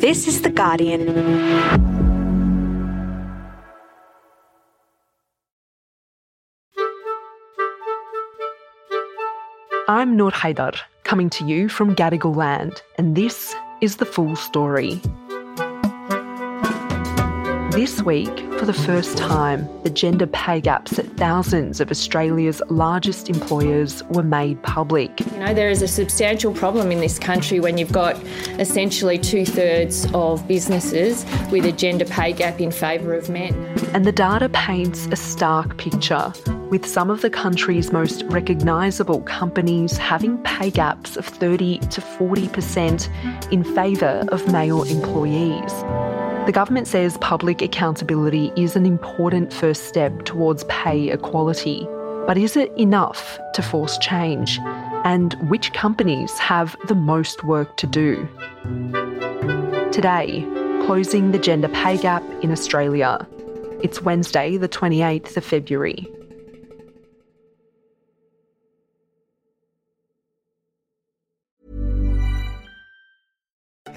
This is The Guardian. I'm Nour Haydar, coming to you from Gadigal Land, and this is The Full Story. This week, for the first time, the gender pay gaps at thousands of Australia's largest employers were made public. You know, there is a substantial problem in this country when you've got essentially 2/3 of businesses with a gender pay gap in favour of men. And the data paints a stark picture, with some of the country's most recognisable companies having pay gaps of 30 to 40% in favour of male employees. The government says public accountability is an important first step towards pay equality. But is it enough to force change? And which companies have the most work to do? Today, closing the gender pay gap in Australia. It's Wednesday, the 28th of February.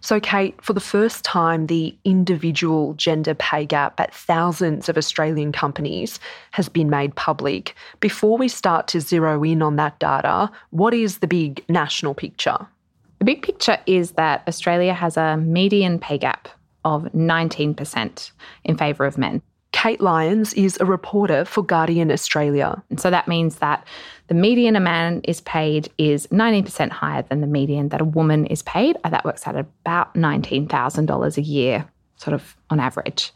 So, Kate, for the first time, the individual gender pay gap at thousands of Australian companies has been made public. Before we start to zero in on that data, what is the big national picture? The big picture is that Australia has a median pay gap of 19% in favour of men. Kate Lyons is a reporter for Guardian Australia. And so that means that the median a man is paid is 19% higher than the median that a woman is paid, and that works out at about $19,000 a year, sort of on average.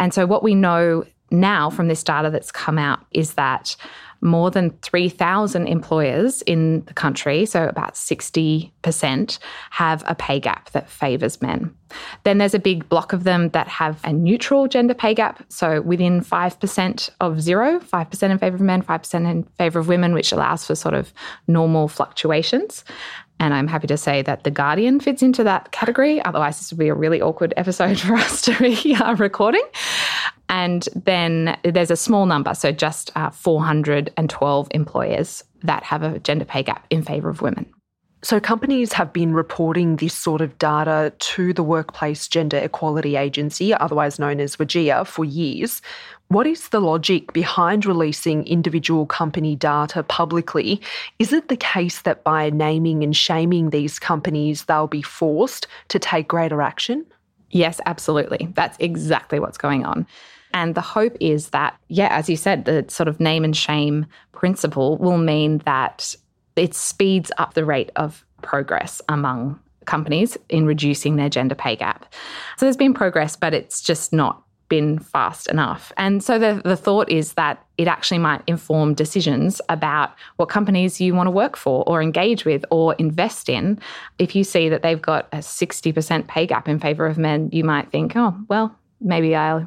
And so what we know now from this data that's come out is that more than 3,000 employers in the country, so about 60%, have a pay gap that favours men. Then there's a big block of them that have a neutral gender pay gap, so within 5% of zero, 5% in favour of men, 5% in favour of women, which allows for sort of normal fluctuations. And I'm happy to say that The Guardian fits into that category, otherwise this would be a really awkward episode for us to be recording. And then there's a small number, so just 412 employers that have a gender pay gap in favour of women. So companies have been reporting this sort of data to the Workplace Gender Equality Agency, otherwise known as WGEA, for years. What is the logic behind releasing individual company data publicly? Is it the case that by naming and shaming these companies, they'll be forced to take greater action? Yes, absolutely. That's exactly what's going on. And the hope is that, as you said, the sort of name and shame principle will mean that it speeds up the rate of progress among companies in reducing their gender pay gap. So there's been progress, but it's just not been fast enough. And so the thought is that it actually might inform decisions about what companies you want to work for or engage with or invest in. If you see that they've got a 60% pay gap in favour of men, you might think, oh, well, maybe I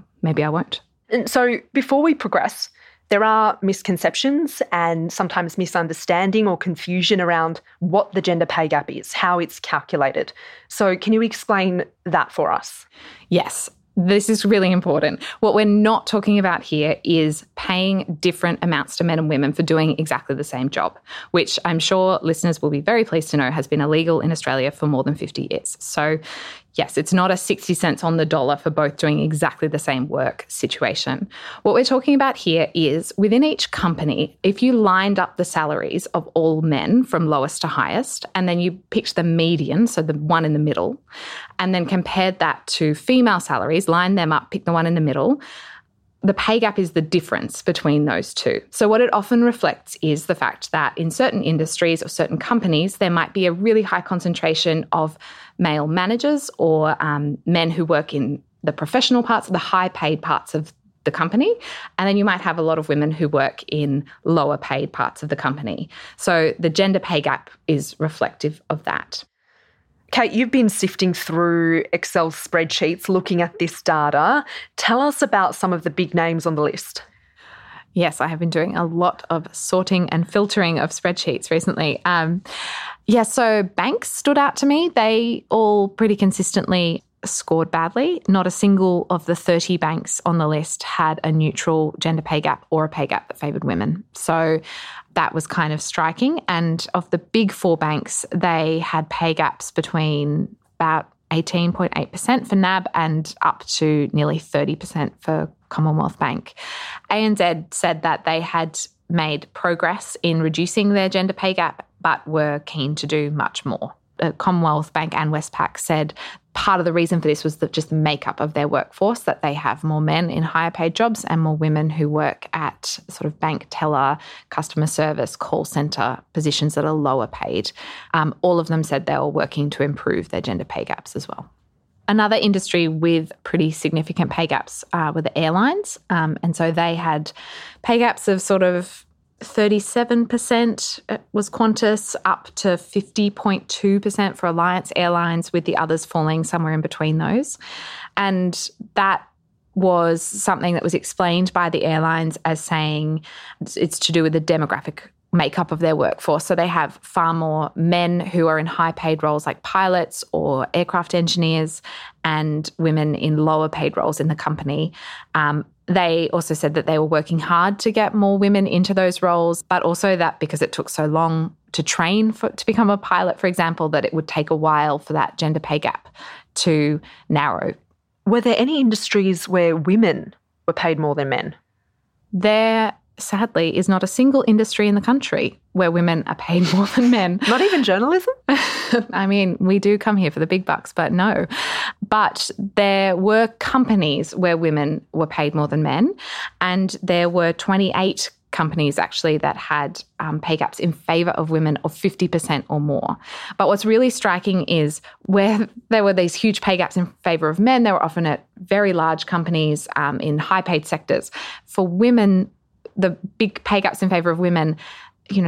won't. And so before we progress, there are misconceptions and sometimes misunderstanding or confusion around what the gender pay gap is, how it's calculated. So can you explain that for us? Yes. This is really important. What we're not talking about here is paying different amounts to men and women for doing exactly the same job, which I'm sure listeners will be very pleased to know has been illegal in Australia for more than 50 years. So Yes, it's not a 60 cents on the dollar for both doing exactly the same work situation. What we're talking about here is within each company, if you lined up the salaries of all men from lowest to highest, and then you picked the median, so the one in the middle, and then compared that to female salaries, line them up, pick the one in the middle, the pay gap is the difference between those two. So what it often reflects is the fact that in certain industries or certain companies, there might be a really high concentration of male managers or men who work in the professional parts, the high-paid parts of the company. And then you might have a lot of women who work in lower-paid parts of the company. So the gender pay gap is reflective of that. Kate, you've been sifting through Excel spreadsheets looking at this data. Tell us about some of the big names on the list. Yes, I have been doing a lot of sorting and filtering of spreadsheets recently. So banks stood out to me. They all pretty consistently scored badly. Not a single of the 30 banks on the list had a neutral gender pay gap or a pay gap that favoured women. So that was kind of striking. And of the big four banks, they had pay gaps between about 18.8% for NAB and up to nearly 30% for Commonwealth Bank. ANZ said that they had made progress in reducing their gender pay gap, but were keen to do much more. Commonwealth Bank and Westpac said part of the reason for this was just the makeup of their workforce, that they have more men in higher paid jobs and more women who work at sort of bank teller, customer service, call centre positions that are lower paid. All of them said they were working to improve their gender pay gaps as well. Another industry with pretty significant pay gaps were the airlines. And so they had pay gaps of sort of 37% was Qantas, up to 50.2% for Alliance Airlines, with the others falling somewhere in between those. And that was something that was explained by the airlines as saying it's to do with the demographic makeup of their workforce. So they have far more men who are in high-paid roles like pilots or aircraft engineers, and women in lower-paid roles in the company. They also said that they were working hard to get more women into those roles, but also that because it took so long to train to become a pilot, for example, that it would take a while for that gender pay gap to narrow. Were there any industries where women were paid more than men? There, sadly, is not a single industry in the country where women are paid more than men. Not even journalism? I mean, we do come here for the big bucks, but no. But there were companies where women were paid more than men, and there were 28 companies actually that had pay gaps in favour of women of 50% or more. But what's really striking is where there were these huge pay gaps in favour of men, they were often at very large companies in high-paid sectors. For women, the big pay gaps in favour of women,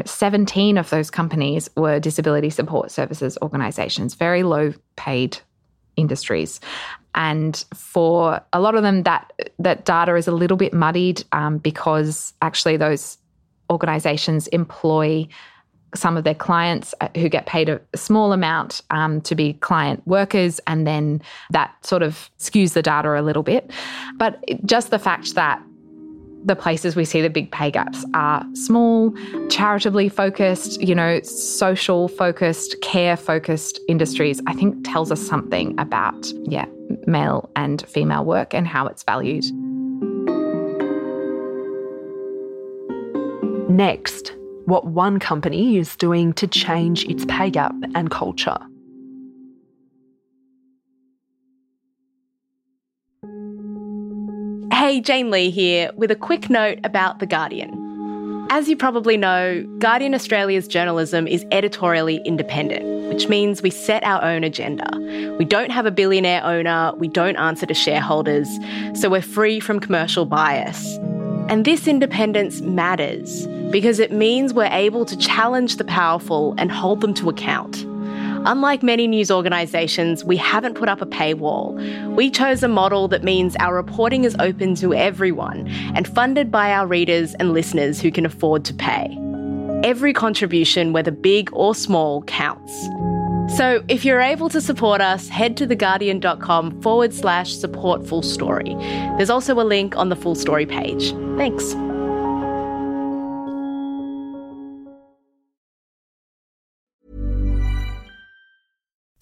17 of those companies were disability support services organisations, very low-paid industries. And for a lot of them, that data is a little bit muddied because actually those organisations employ some of their clients who get paid a small amount to be client workers, and then that sort of skews the data a little bit. But just the fact that the places we see the big pay gaps are small, charitably focused, social focused, care focused industries, I think tells us something about, male and female work and how it's valued. Next, what one company is doing to change its pay gap and culture. Hey, Jane Lee here with a quick note about The Guardian. As you probably know, Guardian Australia's journalism is editorially independent, which means we set our own agenda. We don't have a billionaire owner, we don't answer to shareholders, so we're free from commercial bias. And this independence matters because it means we're able to challenge the powerful and hold them to account. Unlike many news organisations, we haven't put up a paywall. We chose a model that means our reporting is open to everyone and funded by our readers and listeners who can afford to pay. Every contribution, whether big or small, counts. So if you're able to support us, head to theguardian.com/support full story. There's also a link on the full story page. Thanks.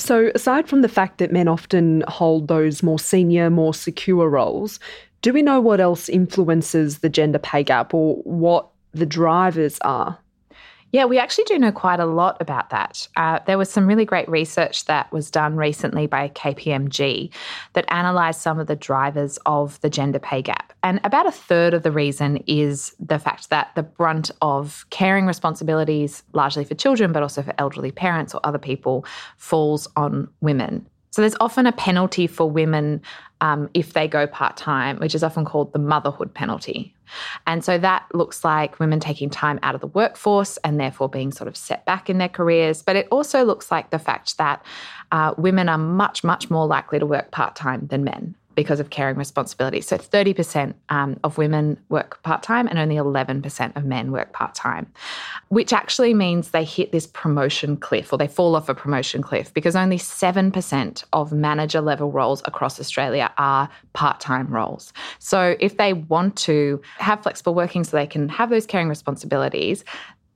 So aside from the fact that men often hold those more senior, more secure roles, do we know what else influences the gender pay gap or what the drivers are? Yeah, we actually do know quite a lot about that. There was some really great research that was done recently by KPMG that analysed some of the drivers of the gender pay gap. And about a third of the reason is the fact that the brunt of caring responsibilities, largely for children, but also for elderly parents or other people, falls on women. So there's often a penalty for women if they go part-time, which is often called the motherhood penalty. And so that looks like women taking time out of the workforce and therefore being sort of set back in their careers. But it also looks like the fact that women are much, much more likely to work part-time than men because of caring responsibilities. So 30% of women work part-time and only 11% of men work part-time, which actually means they hit this promotion cliff or they fall off a promotion cliff because only 7% of manager-level roles across Australia are part-time roles. So if they want to have flexible working so they can have those caring responsibilities,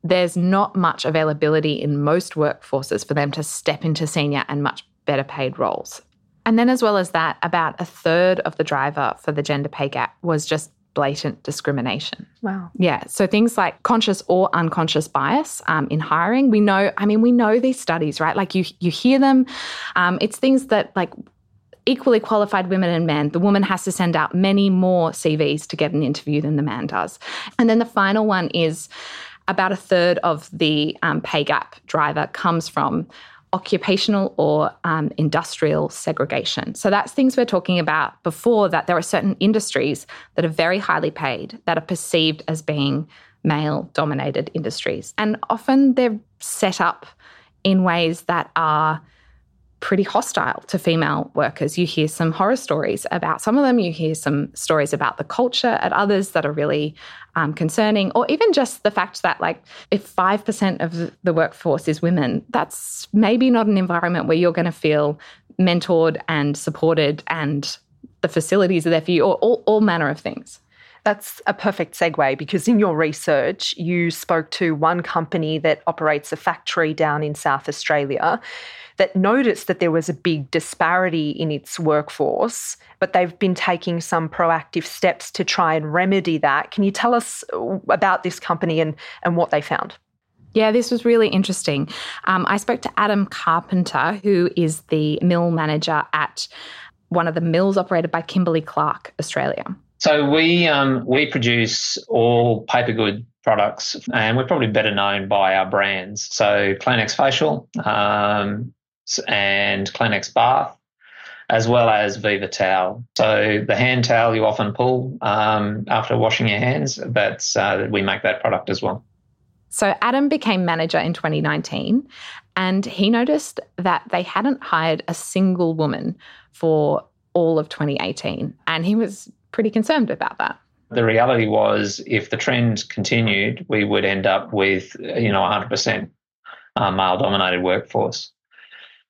there's not much availability in most workforces for them to step into senior and much better paid roles. And then as well as that, about a third of the driver for the gender pay gap was just blatant discrimination. Wow. Yeah. So things like conscious or unconscious bias in hiring. We know these studies, right? Like you hear them. It's things that like equally qualified women and men, the woman has to send out many more CVs to get an interview than the man does. And then the final one is about a third of the pay gap driver comes from occupational or industrial segregation. So that's things we're talking about before, that there are certain industries that are very highly paid that are perceived as being male-dominated industries. And often they're set up in ways that are pretty hostile to female workers. You hear some horror stories about some of them. You hear some stories about the culture at others that are really concerning, or even just the fact that like if 5% of the workforce is women, that's maybe not an environment where you're going to feel mentored and supported and the facilities are there for you, or all manner of things. That's a perfect segue because in your research, you spoke to one company that operates a factory down in South Australia that noticed that there was a big disparity in its workforce, but they've been taking some proactive steps to try and remedy that. Can you tell us about this company and what they found? Yeah, this was really interesting. I spoke to Adam Carpenter, who is the mill manager at one of the mills operated by Kimberly-Clark Australia. So we produce all paper good products, and we're probably better known by our brands. So Kleenex Facial, and Kleenex Bath, as well as Viva Towel. So the hand towel you often pull after washing your hands, that's we make that product as well. So Adam became manager in 2019, and he noticed that they hadn't hired a single woman for all of 2018, and he was pretty concerned about that. The reality was if the trend continued, we would end up with 100% male-dominated workforce.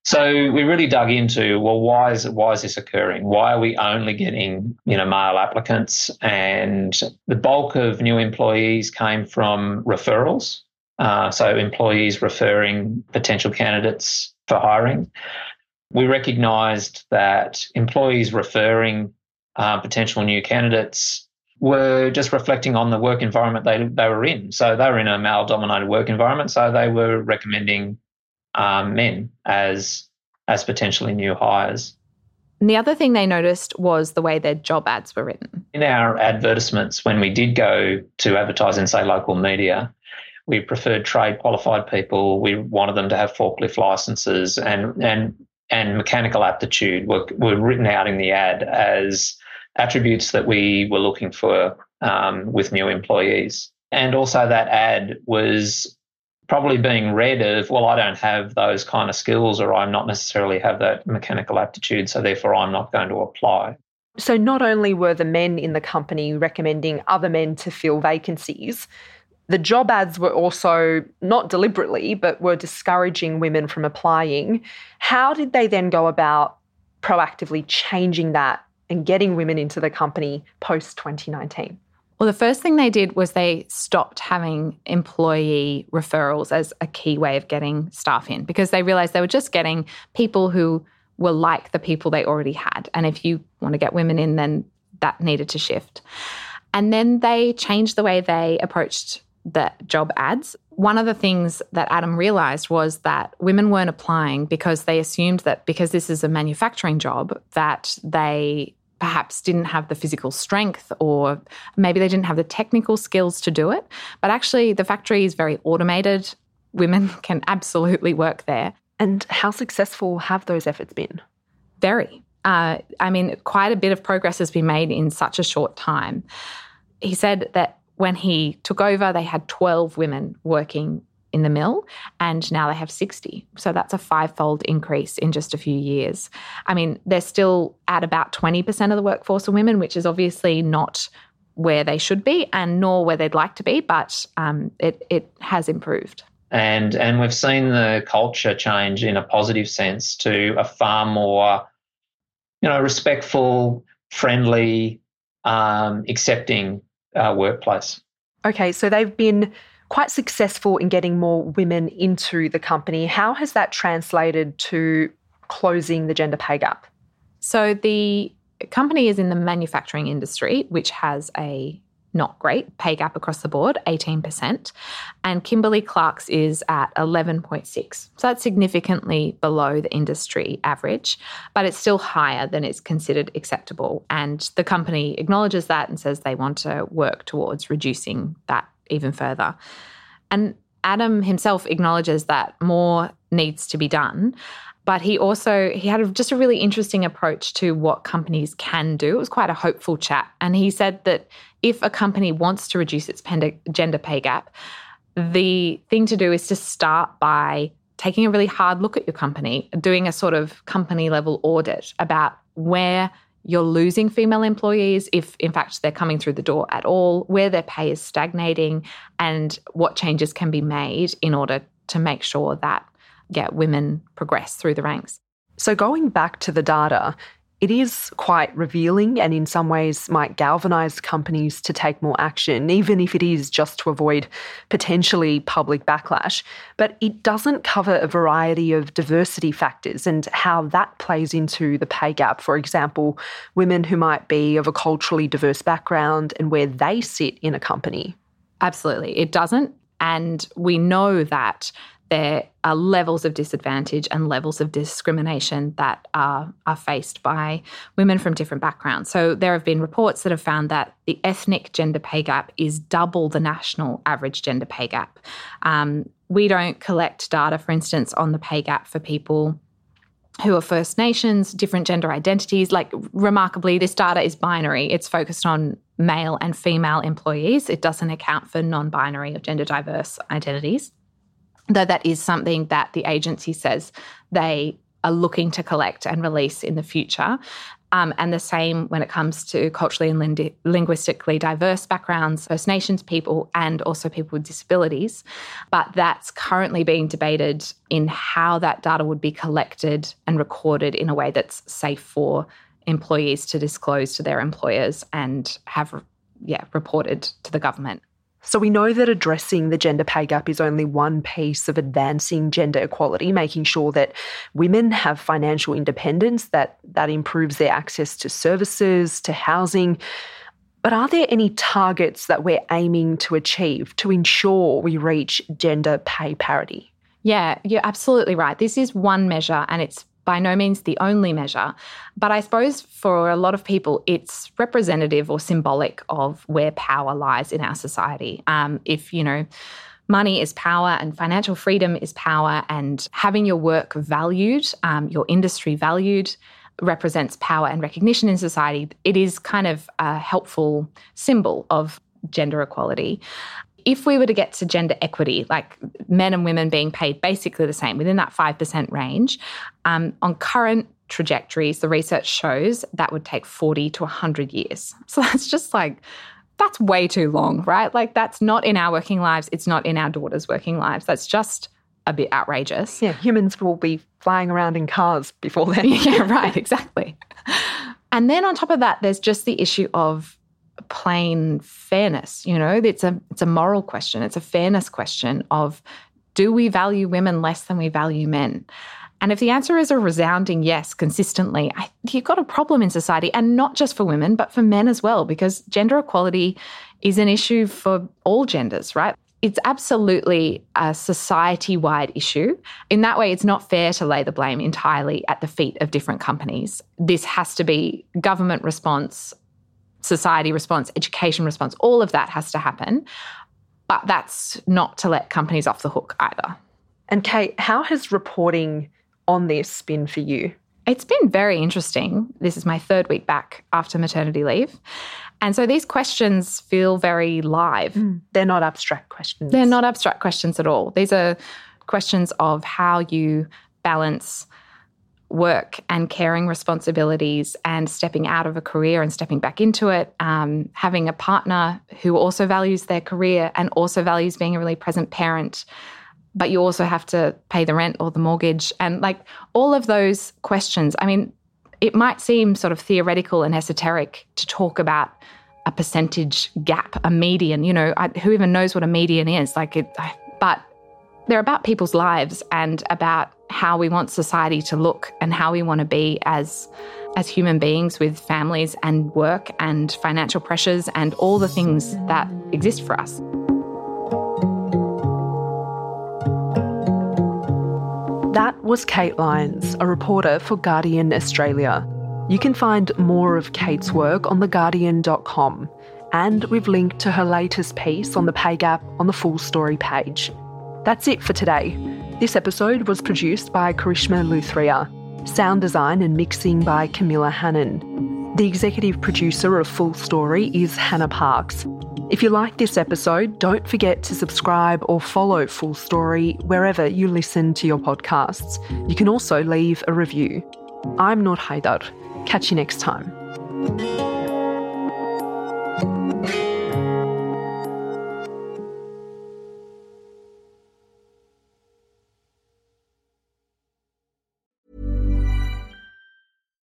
So we really dug into, well, why is this occurring? Why are we only getting, male applicants? And the bulk of new employees came from referrals. So employees referring potential candidates for hiring. We recognised that employees referring potential new candidates were just reflecting on the work environment they were in. So they were in a male-dominated work environment, so they were recommending men as potentially new hires. And the other thing they noticed was the way their job ads were written. In our advertisements, when we did go to advertise in, say, local media, we preferred trade qualified people. We wanted them to have forklift licenses, and mechanical aptitude were written out in the ad as attributes that we were looking for with new employees. And also that ad was probably being read of, well, I don't have those kind of skills, or I'm not necessarily have that mechanical aptitude, so therefore I'm not going to apply. So not only were the men in the company recommending other men to fill vacancies, the job ads were also, not deliberately, but were discouraging women from applying. How did they then go about proactively changing that and getting women into the company post-2019? Well, the first thing they did was they stopped having employee referrals as a key way of getting staff in, because they realised they were just getting people who were like the people they already had. And if you want to get women in, then that needed to shift. And then they changed the way they approached the job ads. One of the things that Adam realised was that women weren't applying because they assumed that because this is a manufacturing job that they perhaps didn't have the physical strength, or maybe they didn't have the technical skills to do it. But actually the factory is very automated. Women can absolutely work there. And how successful have those efforts been? Very. Quite a bit of progress has been made in such a short time. He said that when he took over, they had 12 women working in the mill, and now they have 60. So that's a 5-fold increase in just a few years. I mean, they're still at about 20% of the workforce are women, which is obviously not where they should be and nor where they'd like to be, but it has improved. And we've seen the culture change in a positive sense to a far more, respectful, friendly, accepting workplace. Okay, so they've been quite successful in getting more women into the company. How has that translated to closing the gender pay gap? So the company is in the manufacturing industry, which has a not great pay gap across the board, 18%, and Kimberly-Clark's is at 11.6. So that's significantly below the industry average, but it's still higher than is considered acceptable. And the company acknowledges that and says they want to work towards reducing that even further. And Adam himself acknowledges that more needs to be done, but he had just a really interesting approach to what companies can do. It was quite a hopeful chat. And he said that if a company wants to reduce its gender pay gap, the thing to do is to start by taking a really hard look at your company, doing a sort of company level audit about where you're losing female employees, if in fact they're coming through the door at all, where their pay is stagnating, and what changes can be made in order to make sure that women progress through the ranks. So going back to the data, it is quite revealing and in some ways might galvanise companies to take more action, even if it is just to avoid potentially public backlash. But it doesn't cover a variety of diversity factors and how that plays into the pay gap. For example, women who might be of a culturally diverse background and where they sit in a company. Absolutely, it doesn't. And we know that there are levels of disadvantage and levels of discrimination that are faced by women from different backgrounds. So there have been reports that have found that the ethnic gender pay gap is double the national average gender pay gap. We don't collect data, for instance, on the pay gap for people who are First Nations, different gender identities. Like, remarkably, this data is binary. It's focused on male and female employees. It doesn't account for non-binary or gender diverse identities, though that is something that the agency says they are looking to collect and release in the future. And the same when it comes to culturally and linguistically diverse backgrounds, First Nations people, and also people with disabilities. But that's currently being debated in how that data would be collected and recorded in a way that's safe for employees to disclose to their employers and have reported to the government. So we know that addressing the gender pay gap is only one piece of advancing gender equality, making sure that women have financial independence, that improves their access to services, to housing. But are there any targets that we're aiming to achieve to ensure we reach gender pay parity? Yeah, you're absolutely right. This is one measure and it's by no means the only measure, but I suppose for a lot of people it's representative or symbolic of where power lies in our society. If, you know, money is power and financial freedom is power, and having your work valued, your industry valued, represents power and recognition in society, it is kind of a helpful symbol of gender equality. If we were to get to gender equity, like men and women being paid basically the same within that 5% range, on current trajectories, the research shows that would take 40 to 100 years. So that's just like, that's way too long, right? Like that's not in our working lives. It's not in our daughters' working lives. That's just a bit outrageous. Yeah, humans will be flying around in cars before then. Yeah, right, exactly. And then on top of that, there's just the issue of plain fairness. You know, it's a moral question. It's a fairness question of, do we value women less than we value men? And if the answer is a resounding yes consistently, you've got a problem in society, and not just for women, but for men as well, because gender equality is an issue for all genders, right? It's absolutely a society-wide issue. In that way, it's not fair to lay the blame entirely at the feet of different companies. This has to be government response, society response, education response, all of that has to happen. But that's not to let companies off the hook either. And Kate, how has reporting on this been for you? It's been very interesting. This is my third week back after maternity leave. And so these questions feel very live. They're not abstract questions. They're not abstract questions at all. These are questions of how you balance work and caring responsibilities and stepping out of a career and stepping back into it, having a partner who also values their career and also values being a really present parent, but you also have to pay the rent or the mortgage. And like all of those questions, I mean, it might seem sort of theoretical and esoteric to talk about a percentage gap, a median, you know, who even knows what a median is? But they're about people's lives and about how we want society to look and how we want to be as human beings with families and work and financial pressures and all the things that exist for us. That was Kate Lyons, a reporter for Guardian Australia. You can find more of Kate's work on theguardian.com, and we've linked to her latest piece on the pay gap on the full story page. That's it for today. This episode was produced by Karishma Luthria, sound design and mixing by Camilla Hannan. The executive producer of Full Story is Hannah Parks. If you like this episode, don't forget to subscribe or follow Full Story wherever you listen to your podcasts. You can also leave a review. I'm Nour Haydar. Catch you next time.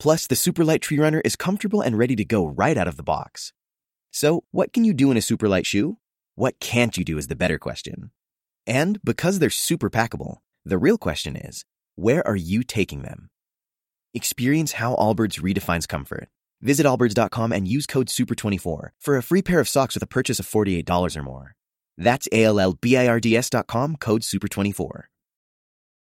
Plus, the Superlight Tree Runner is comfortable and ready to go right out of the box. So, what can you do in a Superlight shoe? What can't you do is the better question. And because they're super packable, the real question is, where are you taking them? Experience how Allbirds redefines comfort. Visit allbirds.com and use code SUPER24 for a free pair of socks with a purchase of $48 or more. That's ALLBIRDS.com, code SUPER24.